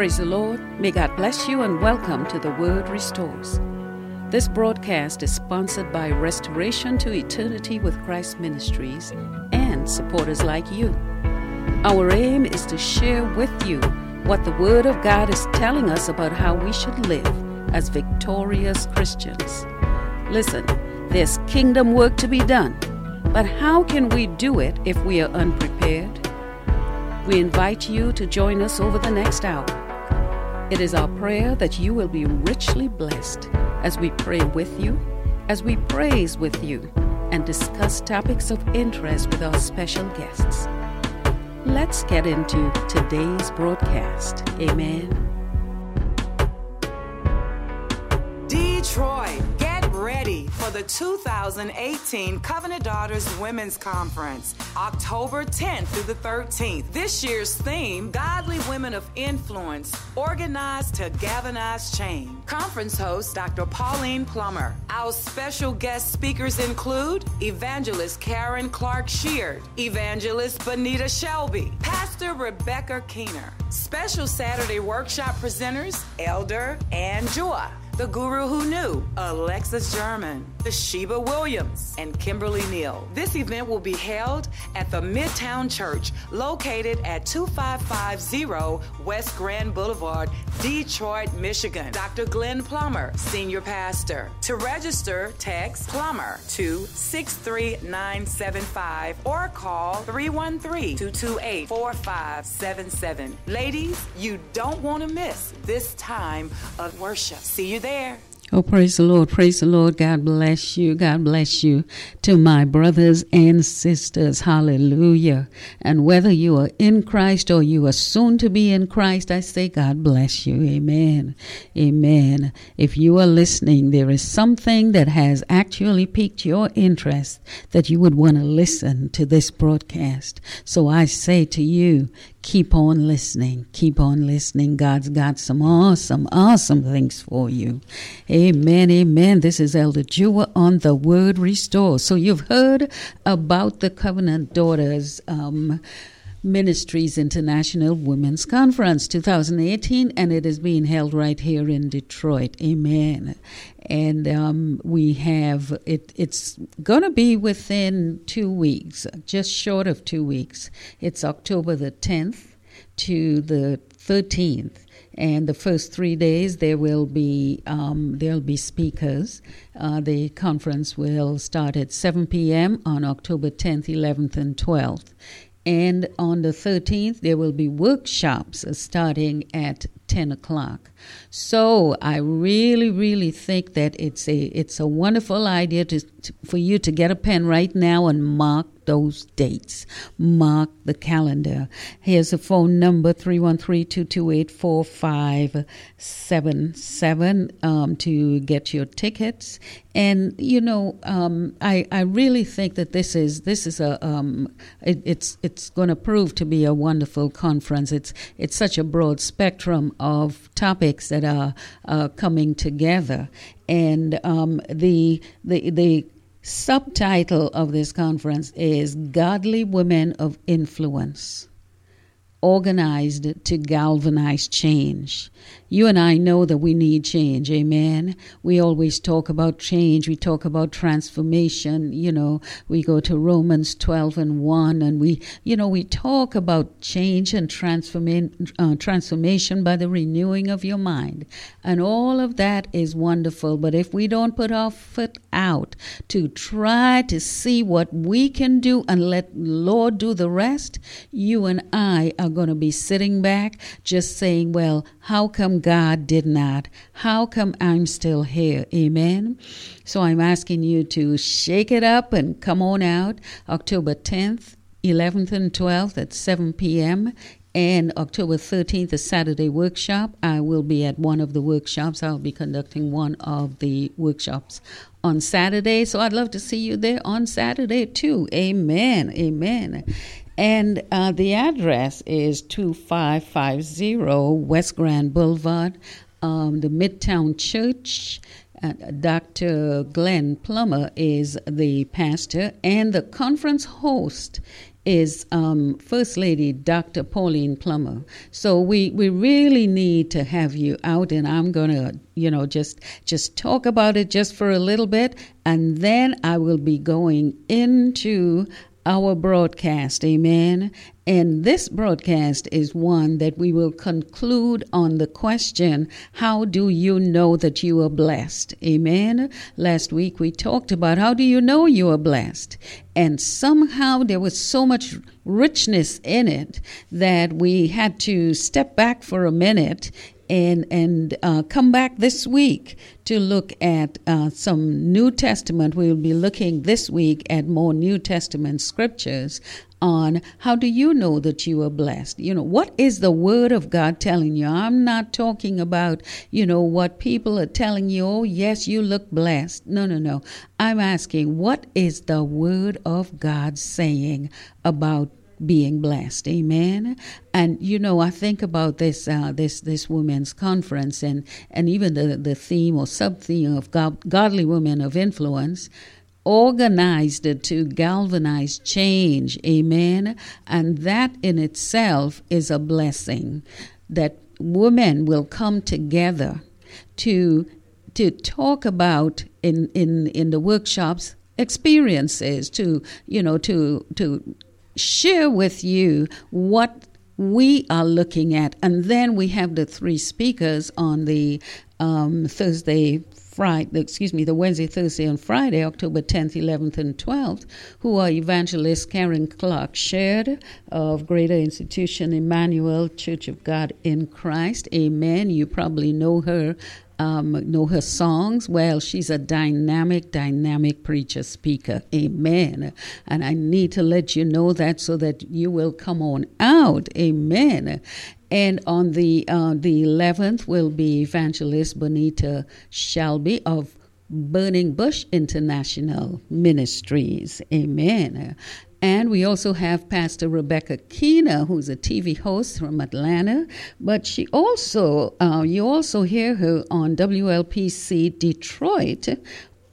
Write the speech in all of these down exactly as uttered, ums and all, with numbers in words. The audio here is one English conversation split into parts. Praise the Lord. May God bless you and welcome to The Word Restores. This broadcast is sponsored by Restoration to Eternity with Christ Ministries and supporters like you. Our aim is to share with you what the Word of God is telling us about how we should live as victorious Christians. Listen, there's kingdom work to be done, but how can we do it if we are unprepared? We invite you to join us over the next hour. It is our prayer that you will be richly blessed as we pray with you, as we praise with you, and discuss topics of interest with our special guests. Let's get into today's broadcast. Amen. Detroit, get ready for the two thousand eighteen Covenant Daughters Women's Conference, October tenth through the thirteenth. This year's theme, Godly Women of Influence, Organized to Galvanize Change. Conference host, Doctor Pauline Plummer. Our special guest speakers include Evangelist Karen Clark Sheard, Evangelist Benita Shelby, Pastor Rebecca Keener. Special Saturday workshop presenters, Elder Jewa, the Guru Who Knew, Alexis German, Bathsheba Sheba Williams, and Kimberly Neal. This event will be held at the Midtown Church, located at two five five zero West Grand Boulevard, Detroit, Michigan. Doctor Glenn Plummer, Senior Pastor. To register, text Plummer to six three nine seven five or call three one three, two two eight, four five seven seven. Ladies, you don't want to miss this time of worship. See you there. There. Oh, praise the Lord. Praise the Lord. God bless you. God bless you to my brothers and sisters. Hallelujah. And whether you are in Christ or you are soon to be in Christ, I say God bless you. Amen. Amen. If you are listening, there is something that has actually piqued your interest that you would want to listen to this broadcast. So I say to you, keep on listening. Keep on listening. God's got some awesome, awesome things for you. Amen, amen. This is Elder Jewa on The Word Restores. So you've heard about the Covenant Daughters um, Ministries International Women's Conference twenty eighteen, and it is being held right here in Detroit. Amen. And um, we have, it, it's going to be within two weeks, just short of two weeks. It's October the tenth to the thirteenth. And the first three days there will be um, there'll be speakers. Uh, the conference will start at seven p.m. on October tenth, eleventh, and twelfth. And on the thirteenth, there will be workshops starting at ten o'clock. So I really, really think that it's a it's a wonderful idea to, to for you to get a pen right now and mark those dates. Mark the calendar. Here's a phone number, three one three, two two eight, four five seven seven, um, to get your tickets. And, you know, um, I, I really think that this is this is a um, it, it's it's going to prove to be a wonderful conference. It's it's such a broad spectrum of topics that are uh, coming together, and um, the the the. subtitle of this conference is Godly Women of Influence, Organized to Galvanize Change. You and I know that we need change, amen? We always talk about change. We talk about transformation. You know, we go to Romans twelve and one, and we, you know, we talk about change and transformin- uh, transformation by the renewing of your mind. And all of that is wonderful. But if we don't put our foot out to try to see what we can do and let the Lord do the rest, you and I are going to be sitting back just saying, well, how come God did not? How come I'm still here? Amen. So I'm asking you to shake it up and come on out October tenth, eleventh, and twelfth at seven p.m. And October thirteenth, a Saturday workshop. I will be at one of the workshops. I'll be conducting one of the workshops on Saturday. So I'd love to see you there on Saturday too. Amen. Amen. And uh, the address is two five five zero West Grand Boulevard, um, the Midtown Church. Uh, Doctor Glenn Plummer is the pastor, and the conference host is um, First Lady Doctor Pauline Plummer. So we, we really need to have you out, and I'm going to, you know, just just talk about it just for a little bit, and then I will be going into our broadcast, amen? And this broadcast is one that we will conclude on the question, how do you know that you are blessed? Amen? Last week we talked about how do you know you are blessed? And somehow there was so much richness in it that we had to step back for a minute and and uh, come back this week to look at uh, some New Testament. We'll be looking this week at more New Testament scriptures on how do you know that you are blessed? You know, what is the Word of God telling you? I'm not talking about, you know, what people are telling you, oh, yes, you look blessed. No, no, no. I'm asking, what is the Word of God saying about being blessed, amen? And you know, I think about this uh, this this women's conference, and and even the the theme or sub theme of God, godly women of influence, organized to galvanize change, amen. And that in itself is a blessing, that women will come together to to talk about in in in the workshops experiences, to you know to to. share with you what we are looking at. And then we have the three speakers on the um, Thursday, Friday, excuse me, the Wednesday, Thursday, and Friday, October tenth, eleventh, and twelfth, who are evangelist Karen Clark Sheard of Greater Institution Emmanuel Church of God in Christ. Amen. You probably know her. Um, know her songs. Well, she's a dynamic, dynamic preacher, speaker. Amen. And I need to let you know that so that you will come on out. Amen. And on the uh, the eleventh will be evangelist Benita Shelby of Burning Bush International Ministries. Amen. And we also have Pastor Rebecca Keener, who's a T V host from Atlanta, but she also, uh, you also hear her on W L P C Detroit,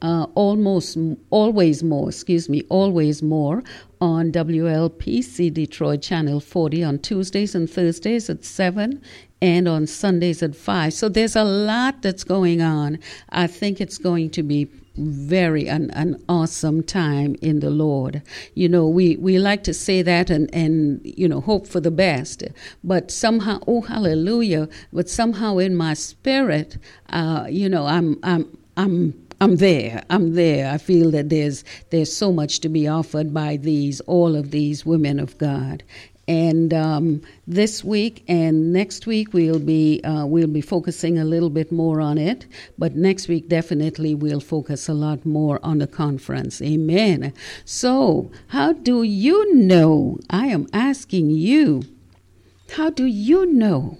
uh, almost, always more, excuse me, always more, on W L P C Detroit Channel forty on Tuesdays and Thursdays at seven, and on Sundays at five. So there's a lot that's going on. I think it's going to be very an, an awesome time in the Lord. You know, we, we like to say that and, and, you know, hope for the best. But somehow, oh, hallelujah, but somehow in my spirit, uh, you know, I'm, I'm, I'm, I'm there. I'm there. I feel that there's, there's so much to be offered by these, all of these women of God. And um, this week and next week we'll be uh, we'll be focusing a little bit more on it. But next week definitely we'll focus a lot more on the conference. Amen. So how do you know? I am asking you, how do you know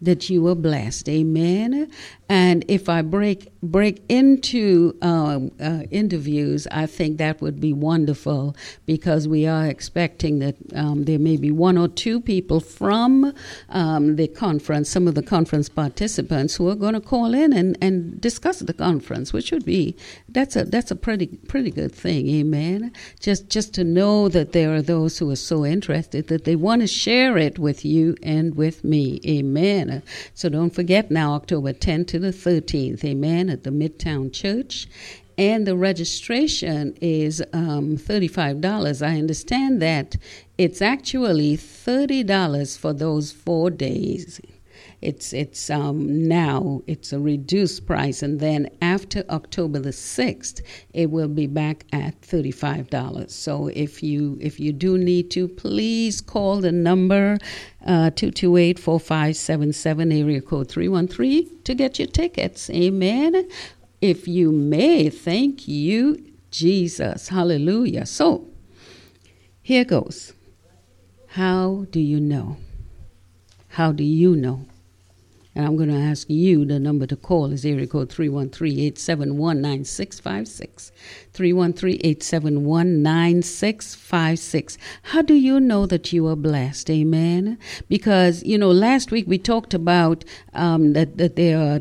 that you are blessed? Amen. And if I break break into um, uh, interviews, I think that would be wonderful, because we are expecting that um, there may be one or two people from um, the conference, some of the conference participants, who are going to call in and, and discuss the conference, which would be that's a that's a pretty pretty good thing, amen. Just just to know that there are those who are so interested that they want to share it with you and with me, amen. So don't forget now, October tenth. The thirteenth, amen, at the Midtown Church. And the registration is um, thirty-five dollars. I understand that it's actually thirty dollars for those four days. It's it's um, now it's a reduced price, and then after October the sixth, it will be back at thirty-five dollars. So if you if you do need to, please call the number uh, two two eight, four five seven seven, area code three one three to get your tickets. Amen. If you may, thank you, Jesus. Hallelujah. So here goes. How do you know? How do you know? And I'm going to ask you, the number to call is area code three one three, eight seven one, nine six five six. three one three, eight seven one, nine six five six. How do you know that you are blessed? Amen. Because, you know, last week we talked about um, that, that there are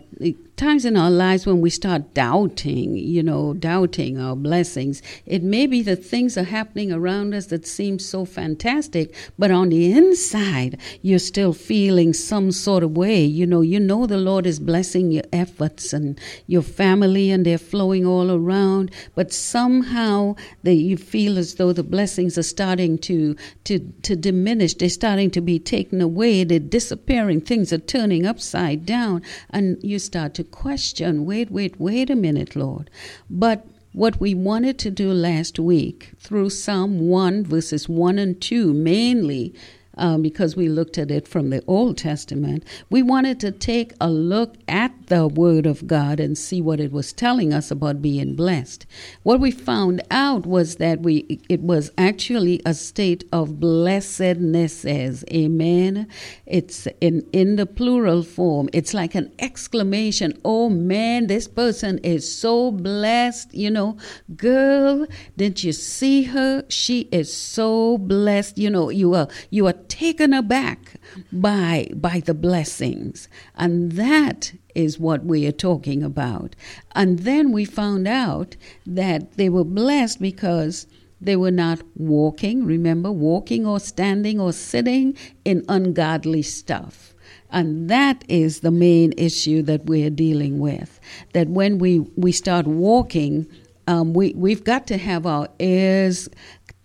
times in our lives when we start doubting, you know, doubting our blessings, it may be that things are happening around us that seem so fantastic, but on the inside, you're still feeling some sort of way. You know, you know the Lord is blessing your efforts and your family, and they're flowing all around, but somehow they, you feel as though the blessings are starting to, to, to diminish. They're starting to be taken away. They're disappearing. Things are turning upside down, and you start to question, wait, wait, wait a minute, Lord. But what we wanted to do last week through Psalm one, verses one and two, mainly um, because we looked at it from the Old Testament, we wanted to take a look at the Word of God and see what it was telling us about being blessed. What we found out was that we it was actually a state of blessednesses. Amen. It's in, in the plural form. It's like an exclamation. Oh man, this person is so blessed. You know, girl, didn't you see her? She is so blessed. You know, you are you are taken aback by by the blessings, and that is what we are talking about. And then we found out that they were blessed because they were not walking, remember, walking or standing or sitting in ungodly stuff. And that is the main issue that we're dealing with, that when we, we start walking, um, we, we've got to have our ears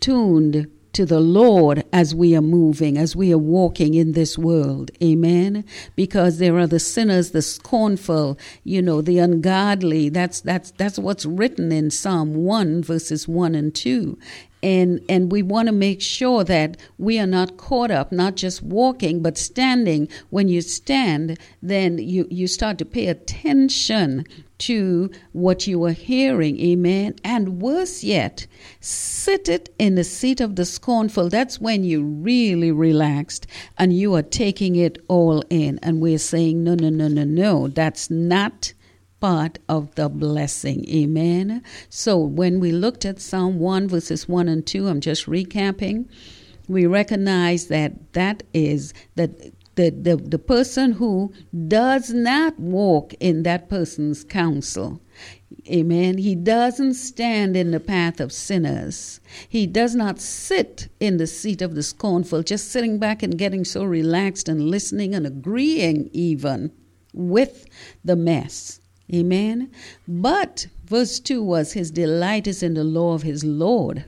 tuned to the Lord as we are moving, as we are walking in this world. Amen. Because there are the sinners, the scornful, you know, the ungodly. That's that's that's what's written in Psalm one, verses one and two. And and we want to make sure that we are not caught up, not just walking, but standing. When you stand, then you, you start to pay attention to what you are hearing, amen? And worse yet, sit it in the seat of the scornful. That's when you really relaxed and you are taking it all in. And we're saying, no, no, no, no, no, that's not part of the blessing. Amen. So when we looked at Psalm one, verses one and two, I'm just recapping, we recognize that that is, that the, the, the person who does not walk in that person's counsel. Amen. He doesn't stand in the path of sinners. He does not sit in the seat of the scornful, just sitting back and getting so relaxed and listening and agreeing even with the mess. Amen. But verse two was, his delight is in the law of his Lord.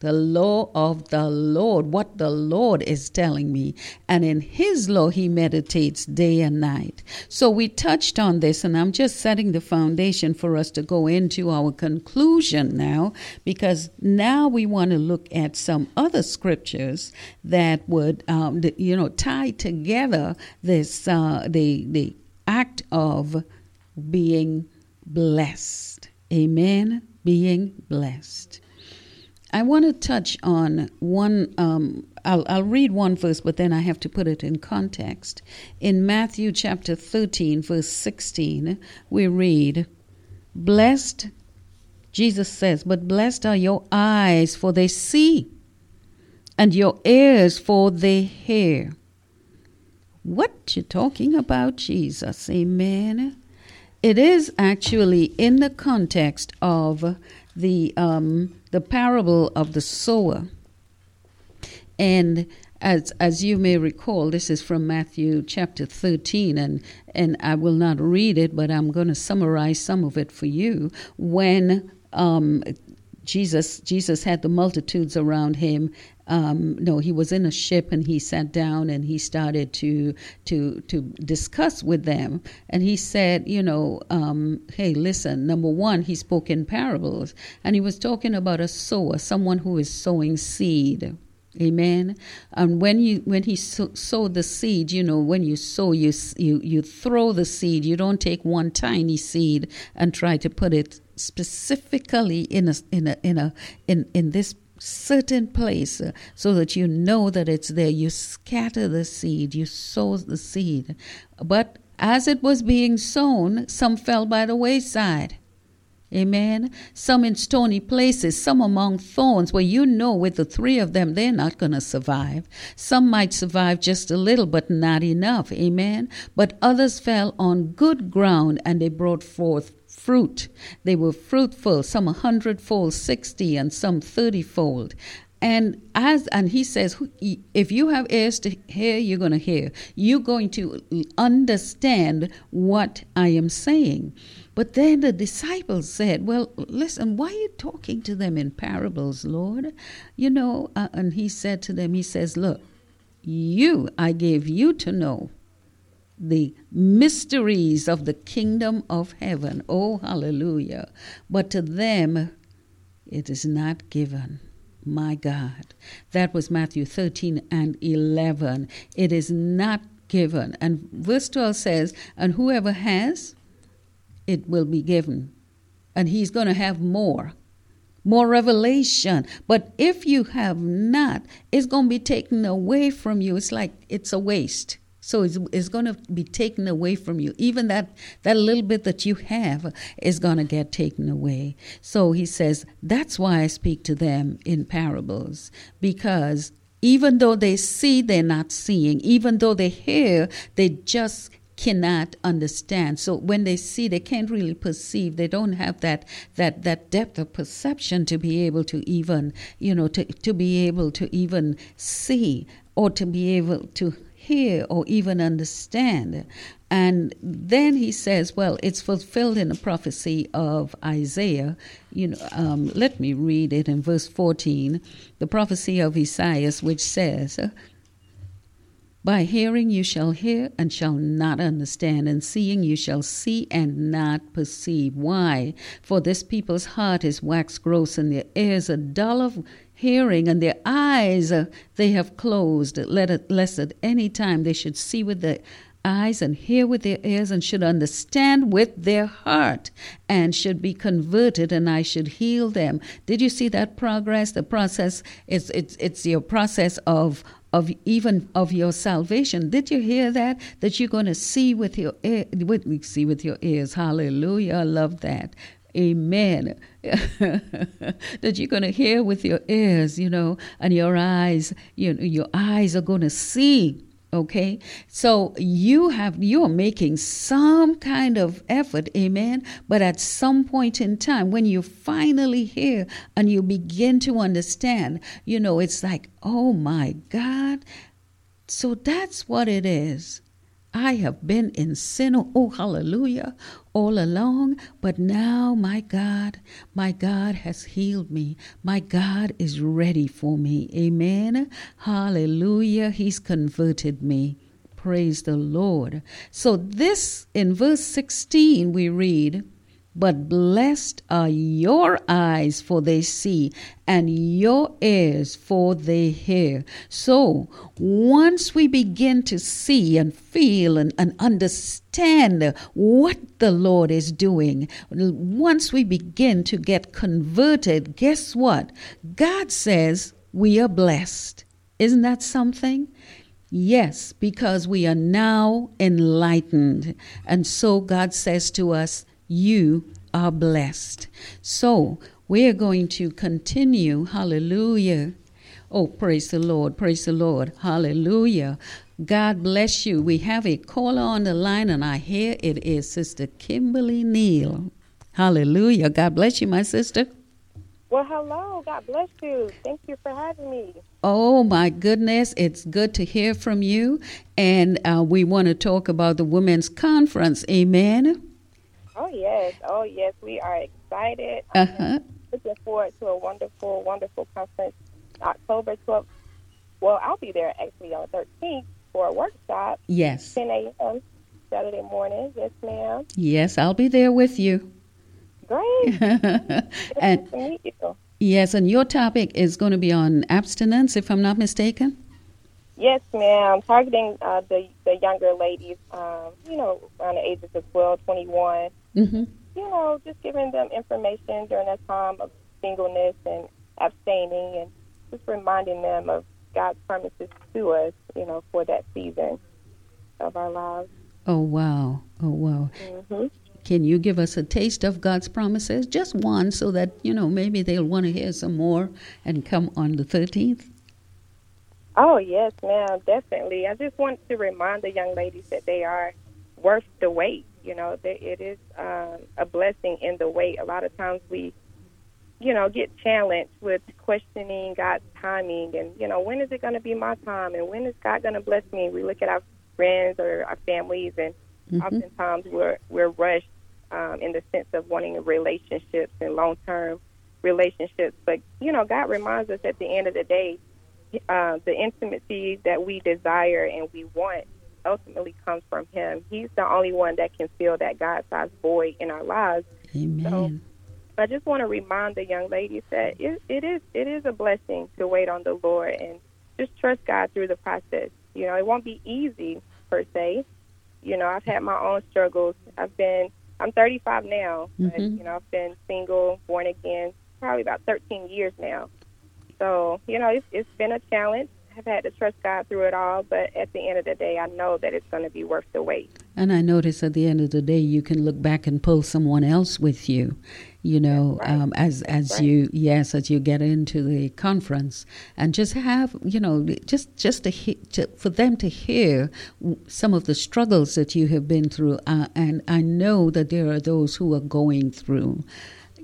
The law of the Lord, what the Lord is telling me. And in his law he meditates day and night. So we touched on this, and I'm just setting the foundation for us to go into our conclusion now, because now we want to look at some other scriptures that would, um, you know, tie together this, uh, the, the act of being blessed. Amen. Being blessed. I want to touch on one, um, I'll, I'll read one verse, but then I have to put it in context. In Matthew chapter thirteen, verse sixteen, we read, Blessed, Jesus says, but blessed are your eyes, for they see, and your ears, for they hear. What you talking about, Jesus? Amen. It is actually in the context of the um, the parable of the sower. And as as you may recall, this is from Matthew chapter thirteen, and, and I will not read it, but I'm going to summarize some of it for you. When um, Jesus Jesus had the multitudes around him, Um, no, he was in a ship, and he sat down and he started to to to discuss with them. And he said, you know, um, hey, listen, number one, he spoke in parables, and he was talking about a sower, someone who is sowing seed. Amen. And when you when he sow, sow the seed, you know, when you sow, you, you you throw the seed. You don't take one tiny seed and try to put it specifically in a in a in a in in this certain place, uh, so that you know that it's there. You scatter the seed, you sow the seed. But as it was being sown, some fell by the wayside. Amen. Some in stony places, some among thorns where you know with the three of them, they're not going to survive. Some might survive just a little, but not enough. Amen. But others fell on good ground and they brought forth fruit. They were fruitful, some a hundredfold, sixty, and some thirtyfold. And as and he says, if you have ears to hear, you're going to hear. You're going to understand what I am saying. But then the disciples said, well, listen, why are you talking to them in parables, Lord? You know, uh, and he said to them, he says, look, you, I gave you to know the mysteries of the kingdom of heaven. Oh, hallelujah. But to them, it is not given. My God. That was Matthew thirteen and eleven. It is not given. And verse twelve says, and whoever has, it will be given. And he's going to have more, more revelation. But if you have not, it's going to be taken away from you. It's like it's a waste. So it's, it's going to be taken away from you. Even that, that little bit that you have is going to get taken away. So he says, that's why I speak to them in parables, because even though they see, they're not seeing. Even though they hear, they just cannot understand. So when they see, they can't really perceive. They don't have that that that depth of perception to be able to even, you know, to, to be able to even see or to be able to hear or even understand. And then he says, well, it's fulfilled in the prophecy of Isaiah. You know, um, let me read it in verse fourteen, the prophecy of Isaiah, which says, by hearing you shall hear and shall not understand, and seeing you shall see and not perceive. Why? For this people's heart is waxed gross, and their ears are dull of hearing, and their eyes uh, they have closed, let it, lest at any time they should see with their eyes and hear with their ears and should understand with their heart and should be converted, and I should heal them. Did you see that progress? The process is it's it's your process of of even of your salvation. Did you hear that? That you're going to see with your ear, with see with your ears. Hallelujah! I love that. Amen. That you're going to hear with your ears, you know, and your eyes, you know, your eyes are going to see. Okay, so you have you're making some kind of effort, amen, but at some point in time when you finally hear and you begin to understand, you know, it's like, oh my God, so that's what it is. I have been in sin, oh hallelujah, all along, but now my God, my God has healed me. My God is ready for me. Amen. Hallelujah. He's converted me. Praise the Lord. So this, in verse sixteen, we read, but blessed are your eyes, for they see, and your ears, for they hear. So once we begin to see and feel and, and understand what the Lord is doing, once we begin to get converted, guess what? God says we are blessed. Isn't that something? Yes, because we are now enlightened. And so God says to us, you are blessed. So we're going to continue. Hallelujah. Oh, praise the Lord. Praise the Lord. Hallelujah. God bless you. We have a caller on the line, and I hear it is Sister Kimberly Neal. Hallelujah. God bless you, my sister. Well, hello. God bless you. Thank you for having me. Oh, my goodness. It's good to hear from you. And uh, we want to talk about the Women's Conference. Amen. Oh, yes. Oh, yes. We are excited. Uh-huh. Looking forward to a wonderful, wonderful conference October twelfth. Well, I'll be there actually on the thirteenth for a workshop. Yes. ten a.m. Saturday morning. Yes, ma'am. Yes, I'll be there with you. Great. And, to meet you. Yes, and your topic is going to be on abstinence, if I'm not mistaken. Yes, ma'am. Targeting uh, the, the younger ladies, um, you know, around the ages of twelve, twenty-one. Mm-hmm. You know, just giving them information during that time of singleness and abstaining and just reminding them of God's promises to us, you know, for that season of our lives. Oh, wow. Oh, wow. Mm-hmm. can you give us a taste of God's promises? Just one, so that, you know, maybe they'll want to hear some more and come on the thirteenth. Oh, yes, ma'am, definitely. I just want to remind the young ladies that they are worth the wait. You know, that it is um, a blessing in the wait. A lot of times we, you know, get challenged with questioning God's timing and, you know, when is it going to be my time and when is God going to bless me? We look at our friends or our families, and mm-hmm. oftentimes we're, we're rushed um, in the sense of wanting relationships and long-term relationships. But, you know, God reminds us at the end of the day, uh, the intimacy that we desire and we want ultimately comes from Him. He's the only one that can fill that God-sized void in our lives. Amen. So I just want to remind the young ladies that it, it is it is a blessing to wait on the Lord and just trust God through the process. You know, it won't be easy per se. You know, I've had my own struggles. I've been, I'm thirty-five now, mm-hmm. but, you know, I've been single, born again, probably about thirteen years now. So, you know, it's, it's been a challenge. I've had to trust God through it all, but at the end of the day, I know that it's going to be worth the wait. And I notice at the end of the day, you can look back and pull someone else with you, you know, right. um, as as right. you yes, as you get into the conference, and just have, you know, just just to, he, to for them to hear some of the struggles that you have been through, uh, and I know that there are those who are going through.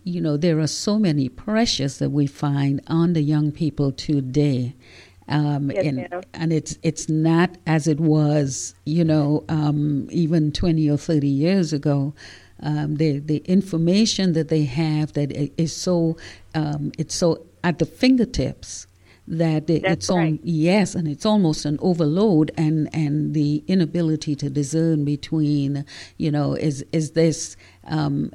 You know, there are so many pressures that we find on the young people today. Um, yes, and, and it's it's not as it was, you know, um, even twenty or thirty years ago. Um, the the information that they have that is so um, it's so at the fingertips that That's it's right. on yes, and it's almost an overload, and, and the inability to discern between, you know, is is this. Um,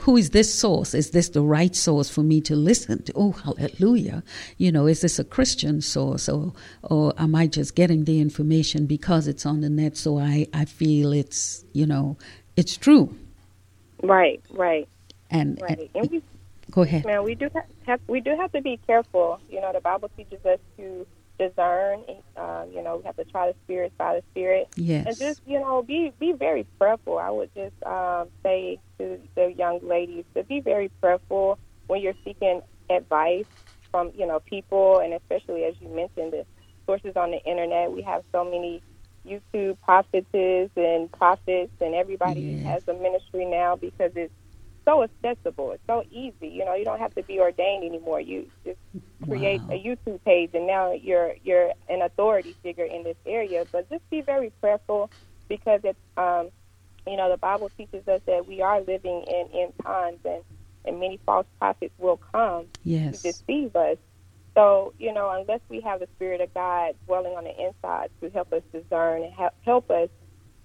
who is this source? Is this the right source for me to listen to? Oh, hallelujah. You know, is this a Christian source, or or am I just getting the information because it's on the net, so I, I feel it's, you know, it's true. Right, right. And, right. and, and we, go ahead. Man, we do have, we do have to be careful. You know, the Bible teaches us to discern. Um, you know, we have to try the spirits by the Spirit. Yes. And just, you know, be be very prayerful. I would just um, say to the young ladies to be very prayerful when you're seeking advice from, you know, people, and especially, as you mentioned, the sources on the internet. We have so many YouTube prophetesses and prophets, and everybody yes. has a ministry now because it's so accessible. It's so easy. You know, you don't have to be ordained anymore. You just create wow. a YouTube page, and now you're you're an authority figure in this area. But just be very prayerful, because it's um, you know, the Bible teaches us that we are living in end times, and, and many false prophets will come yes. to deceive us. So, you know, unless we have the Spirit of God dwelling on the inside to help us discern and ha- help us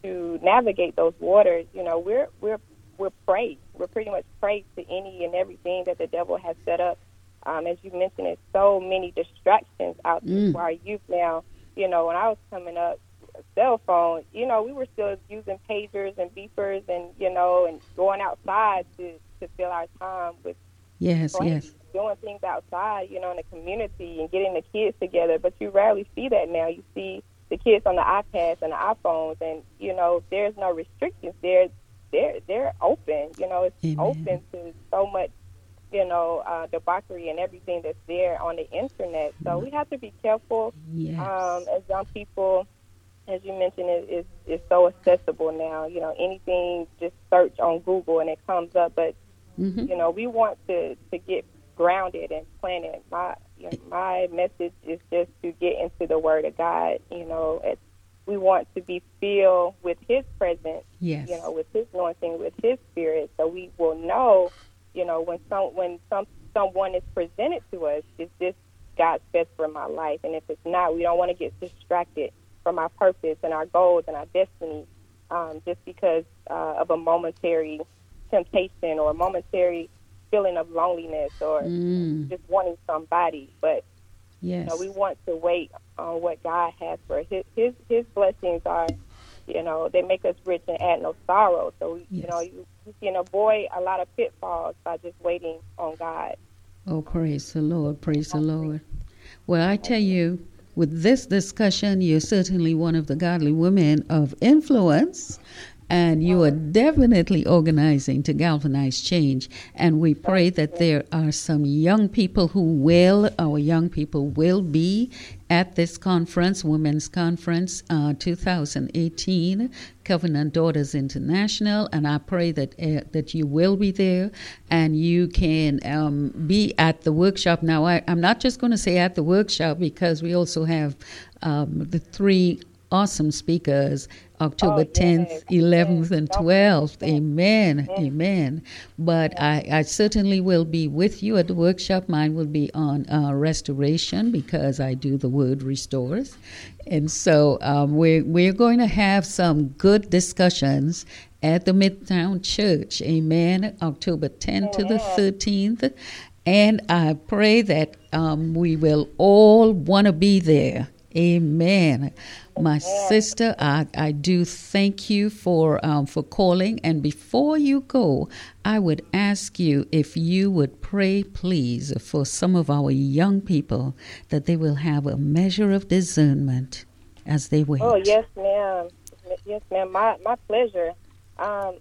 to navigate those waters, you know, we're we're we're prey. We're pretty much prey to any and everything that the devil has set up. Um, as you mentioned, there's so many distractions out there mm. for our youth now. You know, when I was coming up, cell phone, you know, we were still using pagers and beepers, and, you know, and going outside to, to fill our time with yes, yes. doing things outside, you know, in the community and getting the kids together. But you rarely see that now. You see the kids on the iPads and the iPhones, and, you know, there's no restrictions there. They're, they're open, you know, it's Amen. Open to so much, you know, uh, debauchery and everything that's there on the internet. So we have to be careful yes. um, as young people. As you mentioned, it, it's, it's so accessible now. You know, anything, just search on Google and it comes up. But, mm-hmm. you know, we want to, to get grounded and planted. My, you know, my message is just to get into the Word of God, you know, at we want to be filled with His presence, yes. you know, with His anointing, with His Spirit, so we will know, you know, when some when some someone is presented to us, is this God's best for my life? And if it's not, we don't want to get distracted from our purpose and our goals and our destiny um, just because uh, of a momentary temptation or a momentary feeling of loneliness or mm. just wanting somebody. But yes. you know, we want to wait on what God has for His, his his blessings are, you know, they make us rich and add no sorrow. So, we, yes. you know, you, you can avoid a lot of pitfalls by just waiting on God. Oh, praise the Lord, praise the Lord. Well, I tell you, with this discussion, you're certainly one of the godly women of influence. And you are definitely organizing to galvanize change. And we pray that there are some young people who will, our young people will be at this conference, Women's Conference uh, two thousand eighteen, Covenant Daughters International. And I pray that uh, that you will be there and you can um, be at the workshop. Now, I, I'm not just going to say at the workshop, because we also have um, the three awesome speakers, October oh, yes. tenth, eleventh, and twelfth. Amen. Yes. Amen. But yes. I, I certainly will be with you at the workshop. Mine will be on uh, restoration, because I do The Word Restores. And so um, we're, we're going to have some good discussions at the Midtown Church. Amen. October tenth yes. to the thirteenth. And I pray that um, we will all want to be there. Amen. My sister, I, I do thank you for um, for calling. And before you go, I would ask you if you would pray, please, for some of our young people, that they will have a measure of discernment as they wait. Oh, yes, ma'am. Yes, ma'am. My, my pleasure. Um,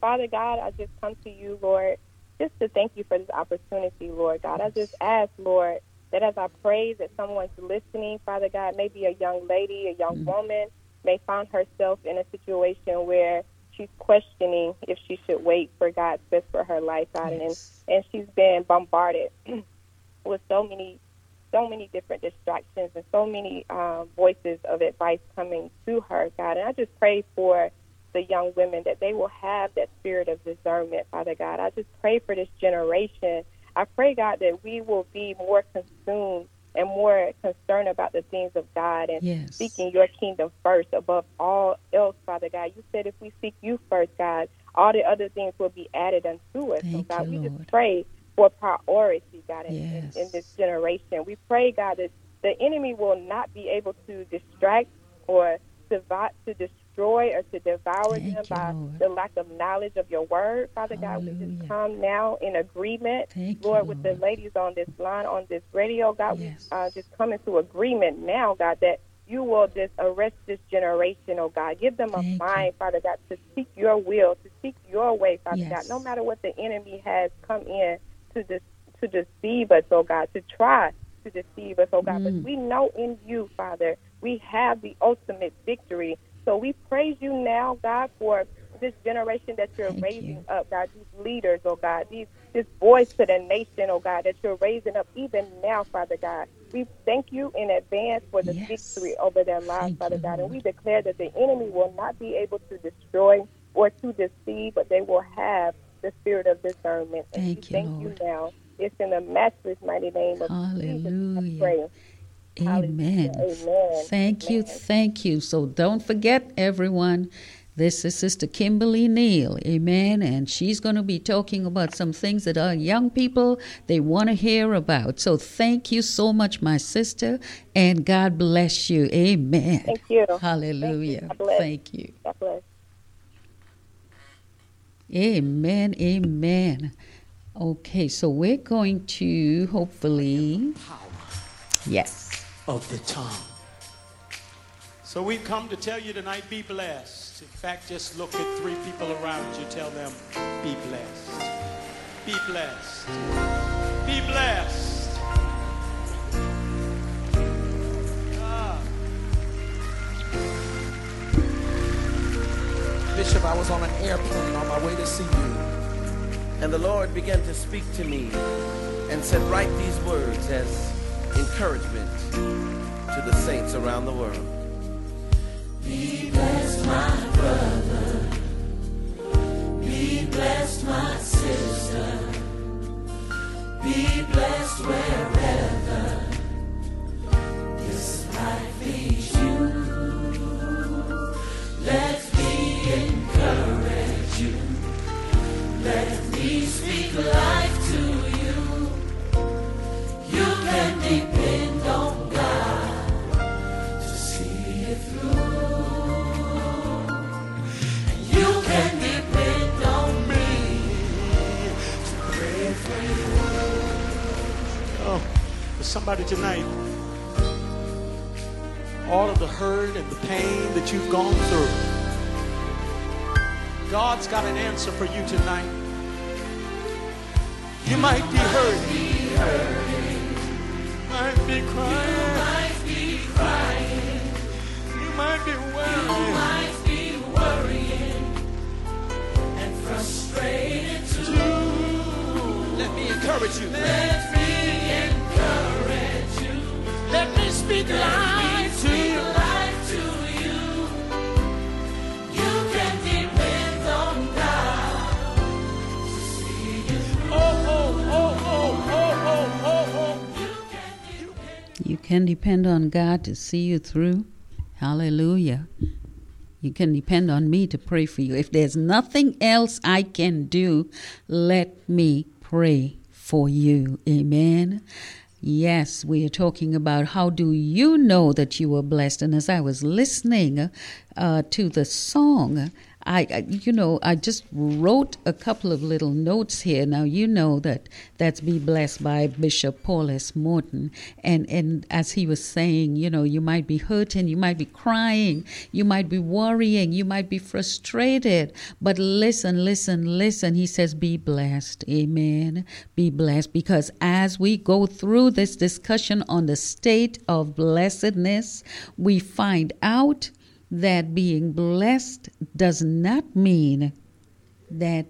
Father God, I just come to you, Lord, just to thank you for this opportunity, Lord God. I just ask, Lord, that as I pray that someone's listening, Father God, maybe a young lady, a young woman may find herself in a situation where she's questioning if she should wait for God's best for her life, God. Yes. And, and she's been bombarded with so many, so many different distractions and so many uh, voices of advice coming to her, God. And I just pray for the young women that they will have that spirit of discernment, Father God. I just pray for this generation. I pray, God, that we will be more consumed and more concerned about the things of God and yes. seeking your kingdom first above all else, Father God. You said if we seek you first, God, all the other things will be added unto us. Thank so, God, you, we Lord. Just pray for priority, God, in, yes. in, in this generation. We pray, God, that the enemy will not be able to distract or to, to destroy or to devour Thank them you, by Lord. The lack of knowledge of your word. Father Hallelujah. God, we just come now in agreement, Thank Lord, you, with Lord. The ladies on this line, on this radio. God, yes. we uh, just come into agreement now, God, that you will just arrest this generation, oh God. Give them a Thank mind, you. Father God, to seek your will, to seek your way, Father yes. God. No matter what the enemy has come in to, de- to deceive us, oh God, to try to deceive us, oh God. Mm. But we know in you, Father, we have the ultimate victory. So we praise you now, God, for this generation that you're Thank raising you. Up, God, these leaders, oh God, these, this voice to the nation, oh God, that you're raising up even now, Father God. We thank you in advance for the yes. victory over their lives, Thank Father you. God. And we declare that the enemy will not be able to destroy or to deceive, but they will have the spirit of discernment. And thank we you, thank Lord. You now. It's in the matchless mighty name of Hallelujah. Jesus, I pray. Amen. Amen. Thank Amen. You. Thank you. So don't forget, everyone, this is Sister Kimberly Neal. Amen. And she's going to be talking about some things that our young people, they want to hear about. So thank you so much, my sister, and God bless you. Amen. Thank you. Hallelujah. Thank you. Thank you. God bless. Amen. Amen. Okay, so we're going to hopefully... Yes. Of the tongue. So we've come to tell you tonight, be blessed. In fact, just look at three people around you. Tell them, be blessed. Be blessed. Be blessed. Ah. Bishop, I was on an airplane on my way to see you. And the Lord began to speak to me and said, write these words as encouragement to the saints around the world. Be blessed, my brother. Be blessed, my sister. Be blessed wherever this life leads you. Let me encourage you. Let me speak life to you. You can depend on God to see it through. And you can depend on me to pray for you. Oh, for somebody tonight, all of the hurt and the pain that you've gone through, God's got an answer for you tonight. You, you might, might be hurting. Be hurting. Might be crying. You might be crying. You might be worrying. You might be worrying and frustrated too. Let me encourage you. Let me encourage you. Let me speak life to you. You can depend on God to see you through. Hallelujah. You can depend on me to pray for you. If there's nothing else I can do, let me pray for you. Amen. Yes, we are talking about how do you know that you were blessed. And as I was listening uh, to the song, I, you know, I just wrote a couple of little notes here. Now, you know that that's Be Blessed by Bishop Paul S. Morton. And, and as he was saying, you know, you might be hurting, you might be crying, you might be worrying, you might be frustrated. But listen, listen, listen. He says, be blessed. Amen. Be blessed. Because as we go through this discussion on the state of blessedness, we find out that being blessed does not mean that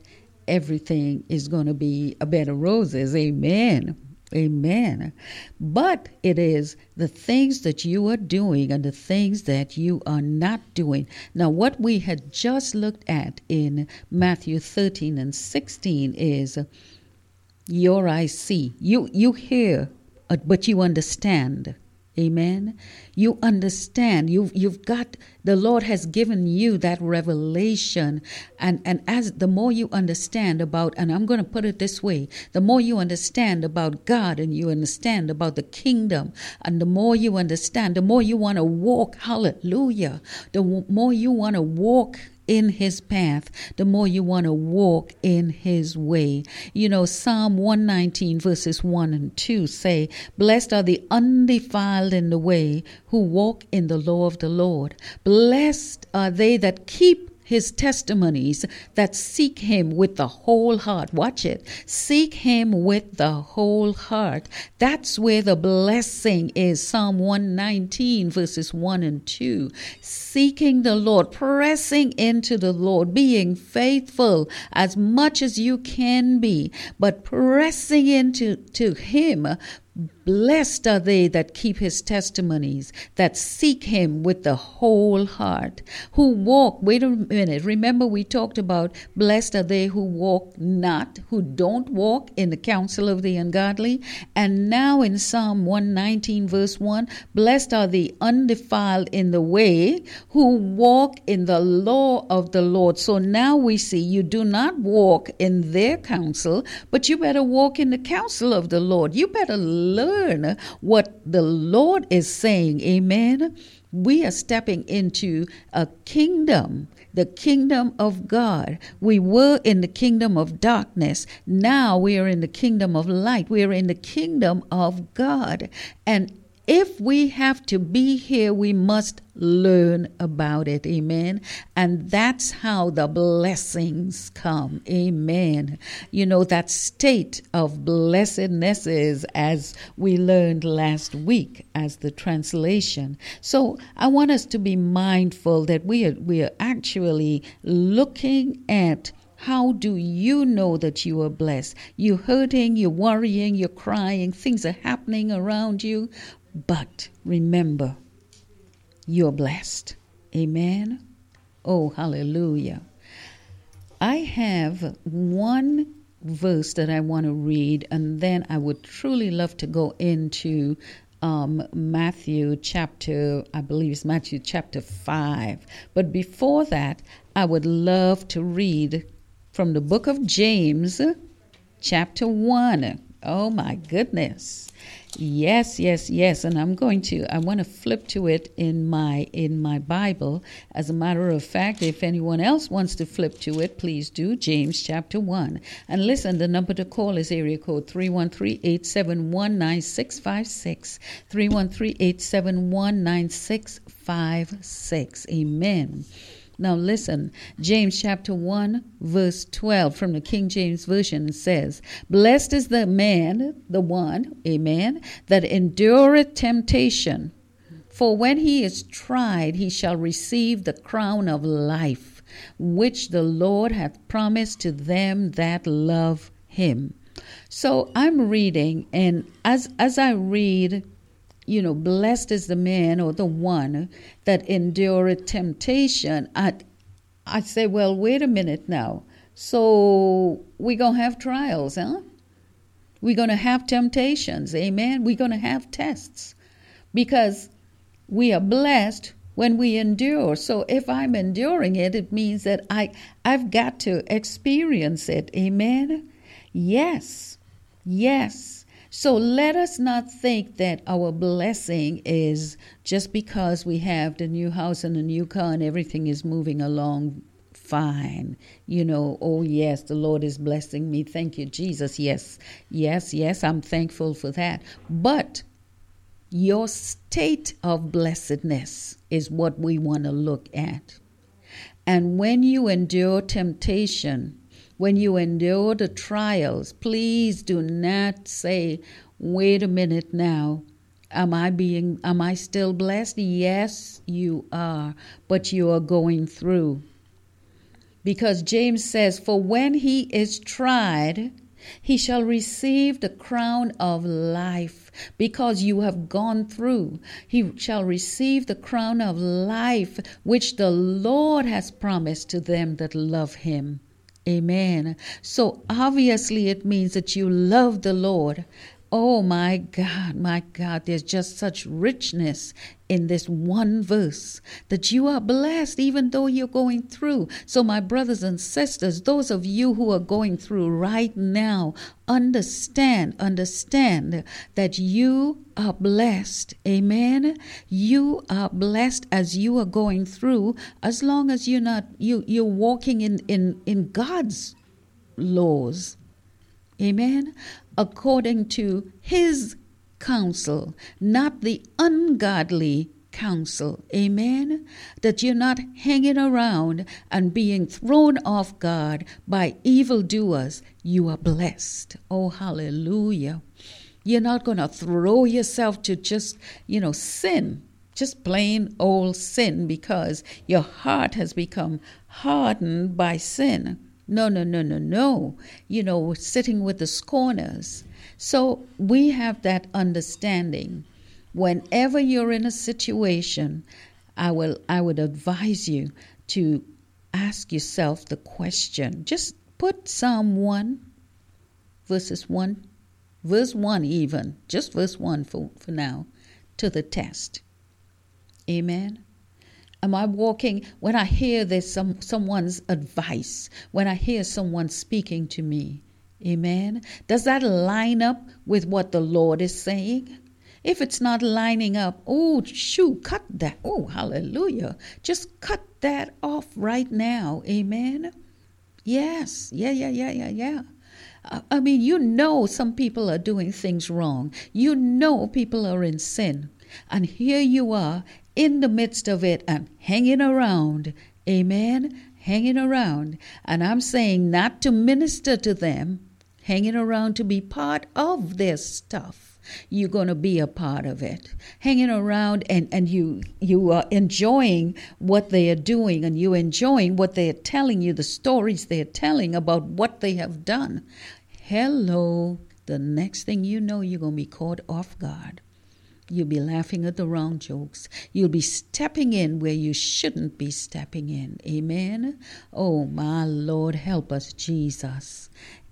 everything is going to be a bed of roses. Amen. Amen. But it is the things that you are doing and the things that you are not doing. Now, what we had just looked at in Matthew thirteen and sixteen is your eyes see. You, you hear, but you understand. Amen. You understand. You've, you've got, the Lord has given you that revelation. And, and as the more you understand about, and I'm going to put it this way, the more you understand about God and you understand about the kingdom, and the more you understand, the more you want to walk, hallelujah, the w- more you want to walk in his path, the more you want to walk in his way. You know, Psalm one nineteen verses one and two say, blessed are the undefiled in the way who walk in the law of the Lord. Blessed are they that keep his testimonies, that seek him with the whole heart. Watch it. Seek him with the whole heart. That's where the blessing is. Psalm one nineteen verses one and two. Seeking the Lord, pressing into the Lord, being faithful as much as you can be, but pressing into to him. Blessed are they that keep his testimonies, that seek him with the whole heart, who walk, wait a minute, remember we talked about blessed are they who walk not, who don't walk in the counsel of the ungodly. And now in Psalm one nineteen verse one, blessed are the undefiled in the way who walk in the law of the Lord. So now we see you do not walk in their counsel, but you better walk in the counsel of the Lord. You better learn what the Lord is saying. Amen. We are stepping into a kingdom, the kingdom of God. We were in the kingdom of darkness. Now we are in the kingdom of light. We are in the kingdom of God. And if we have to be here, we must learn about it. Amen. And that's how the blessings come. Amen. You know, that state of blessedness is, as we learned last week, as the translation. So I want us to be mindful that we are, we are actually looking at how do you know that you are blessed? You're hurting, you're worrying, you're crying, things are happening around you. But remember, you're blessed. Amen. Oh, hallelujah. I have one verse that I want to read, and then I would truly love to go into um, Matthew chapter, I believe it's Matthew chapter five. But before that, I would love to read from the book of James, chapter one. Oh, my goodness. Yes, yes, yes. And I'm going to, I want to flip to it in my, in my Bible. As a matter of fact, if anyone else wants to flip to it, please do. James chapter one. And listen, the number to call is area code three one three, eight seven one, nine six five six. three one three, eight seven one, nine six five six. Amen. Now listen, James chapter one, verse twelve from the King James Version says, "Blessed is the man, the one, amen, that endureth temptation. For when he is tried, he shall receive the crown of life, which the Lord hath promised to them that love him." So I'm reading, and as as I read, you know, blessed is the man or the one that endureth temptation, I I say, well, wait a minute now. So we're going to have trials, huh? We're going to have temptations, amen? We're going to have tests, because we are blessed when we endure. So if I'm enduring it, it means that I, I've got to experience it. Amen? Yes. Yes. So let us not think that our blessing is just because we have the new house and the new car and everything is moving along fine. You know, oh yes, the Lord is blessing me. Thank you, Jesus. Yes, yes, yes. I'm thankful for that. But your state of blessedness is what we want to look at. And when you endure temptation, when you endure the trials, please do not say, wait a minute now, am I being, am I still blessed? Yes, you are, but you are going through. Because James says, for when he is tried, he shall receive the crown of life, because you have gone through. He shall receive the crown of life, which the Lord has promised to them that love him. Amen. So obviously it means that you love the Lord. Oh my God, my God, there's just such richness in this one verse, that you are blessed even though you're going through. So my brothers and sisters, those of you who are going through right now, understand, understand that you are blessed. Amen. You are blessed as you are going through, as long as you're not, you, you're walking in, in, in God's laws. Amen. According to his counsel, not the ungodly counsel. Amen? That you're not hanging around and being thrown off guard by evildoers. You are blessed. Oh, hallelujah. You're not going to throw yourself to just, you know, sin. Just plain old sin, because your heart has become hardened by sin. No, no, no, no, no. You know, sitting with the scorners. So we have that understanding. Whenever you're in a situation, I will, I would advise you to ask yourself the question. Just put Psalm one, verses one, verse one even, just verse one for, for now, to the test. Amen. Am I walking, when I hear this, some, someone's advice, when I hear someone speaking to me, amen? Does that line up with what the Lord is saying? If it's not lining up, oh, shoot, cut that. Oh, hallelujah. Just cut that off right now, amen? Yes, yeah, yeah, yeah, yeah, yeah. I mean, you know some people are doing things wrong. You know people are in sin. And here you are in the midst of it and hanging around, amen, hanging around. And I'm saying not to minister to them, hanging around to be part of their stuff. You're going to be a part of it. Hanging around and, and you, you are enjoying what they are doing, and you're enjoying what they are telling you, the stories they are telling about what they have done. Hello, the next thing you know, you're going to be caught off guard. You'll be laughing at the wrong jokes. You'll be stepping in where you shouldn't be stepping in. Amen? Oh, my Lord, help us, Jesus.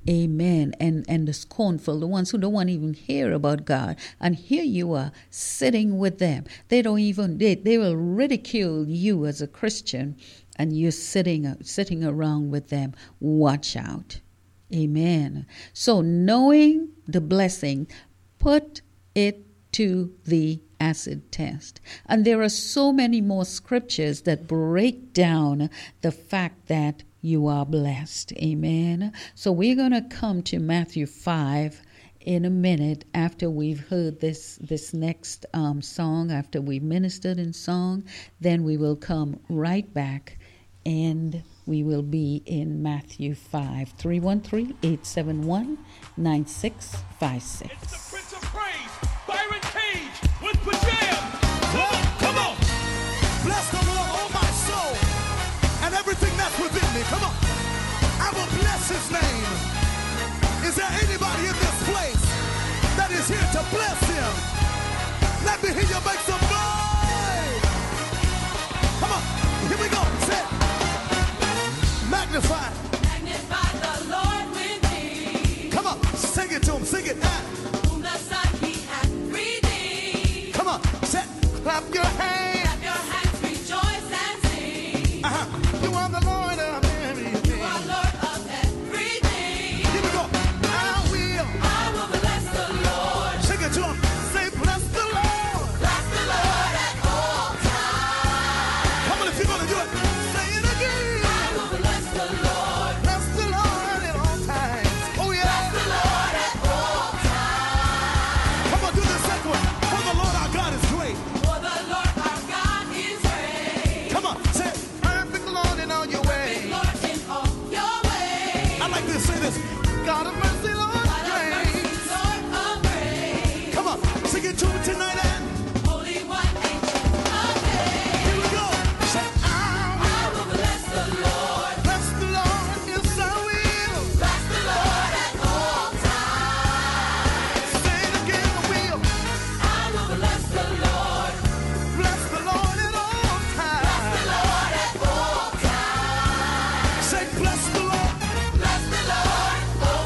Amen. And and the scornful, the ones who don't want to even hear about God. And here you are sitting with them. They don't even, they, they will ridicule you as a Christian. And you're sitting, sitting around with them. Watch out. Amen. So knowing the blessing, put it to the acid test. And there are so many more scriptures that break down the fact that you are blessed. Amen. So we're going to come to Matthew five in a minute, after we've heard this, this next um, song, after we've ministered in song. Then we will come right back and we will be in Matthew five, three one three, eight seven one, nine six five six. It's the Prince of Praise, Byron Cage, with Pajam. Come on, come on. Bless the Lord, oh my soul, and everything that's within me. Come on. I will bless his name. Is there anybody in this place that is here to bless him? Let me hear you make some noise. Come on. Here we go. Say it. Magnify. Magnify the Lord with me. Come on. Sing it to him. Sing it. Whom the Son he hath redeemed. Come on. Say it. Clap your hands. Clap your hands. Rejoice and sing. Uh-huh. You are the Lord of everything. You are Lord of everything. Here we go. I will. I will bless the Lord. Sing it to him. Say, bless the Lord. Bless the Lord at all times. Come on, if you're going to do it, say it again. I will bless the Lord. Bless the Lord at all times. Oh, yeah. Bless the Lord at all times. Come on, do the second one. For the Lord our God is great. God of mercy, Lord, God of mercy, Lord of grace. Come on, sing it to him tonight and Holy One, Ancient of Days. Here we go. Say, I will bless the Lord. Bless the Lord, yes I will. Bless the Lord at all times. Say it again, I will. I will bless the Lord. Bless the Lord at all times. Bless the Lord at all times. Say, bless the Lord. Bless the Lord.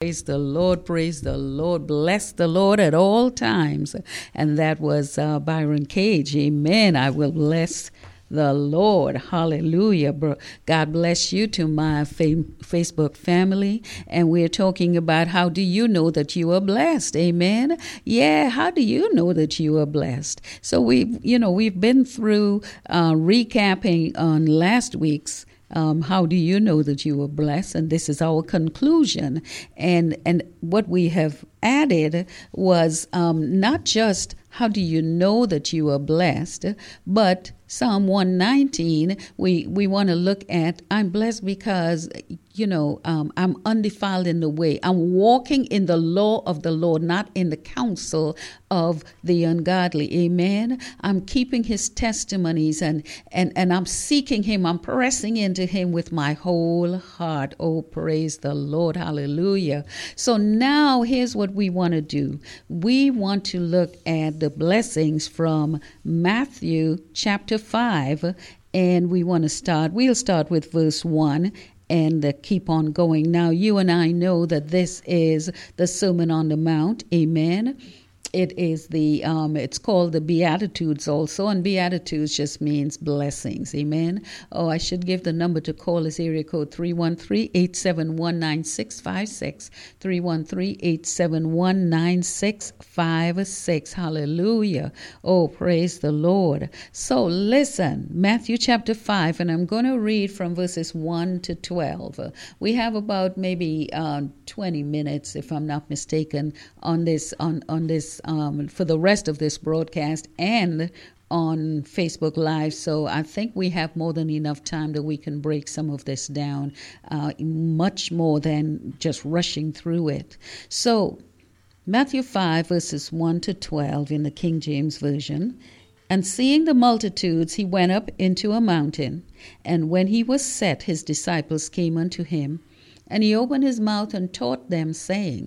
Praise the Lord, praise the Lord, bless the Lord at all times. And that was uh, Byron Cage. Amen. I will bless the Lord. Hallelujah. Bro. God bless you to my fam- Facebook family. And we're talking about how do you know that you are blessed? Amen. Yeah. How do you know that you are blessed? So we've, you know, we've been through uh, recapping on last week's Um, how do you know that you were blessed? And this is our conclusion. And and what we have added was um, not just how do you know that you are blessed, but Psalm one nineteen, we, we want to look at, I'm blessed because, you know, um, I'm undefiled in the way. I'm walking in the law of the Lord, not in the counsel of the ungodly. Amen. I'm keeping his testimonies and, and, and I'm seeking him. I'm pressing into him with my whole heart. Oh, praise the Lord. Hallelujah. So now here's what we want to do. We want to look at the blessings from Matthew chapter five, and we want to start, we'll start with verse one and uh, keep on going. Now, you and I know that this is the Sermon on the Mount. Amen. It is the, um, it's called the Beatitudes also, and Beatitudes just means blessings. Amen. Oh, I should give the number to call is area code three one three, eight seven one, nine six five six, three one three, eight seven one, nine six five six. Hallelujah. Oh, praise the Lord. So listen, Matthew chapter five, and I'm going to read from verses one to twelve. We have about maybe uh, twenty minutes, if I'm not mistaken, on this, on, on this, Um, for the rest of this broadcast and on Facebook Live. So I think we have more than enough time that we can break some of this down, uh, much more than just rushing through it. So Matthew five, verses one to twelve in the King James Version. And seeing the multitudes, he went up into a mountain. And when he was set, his disciples came unto him. And he opened his mouth and taught them, saying,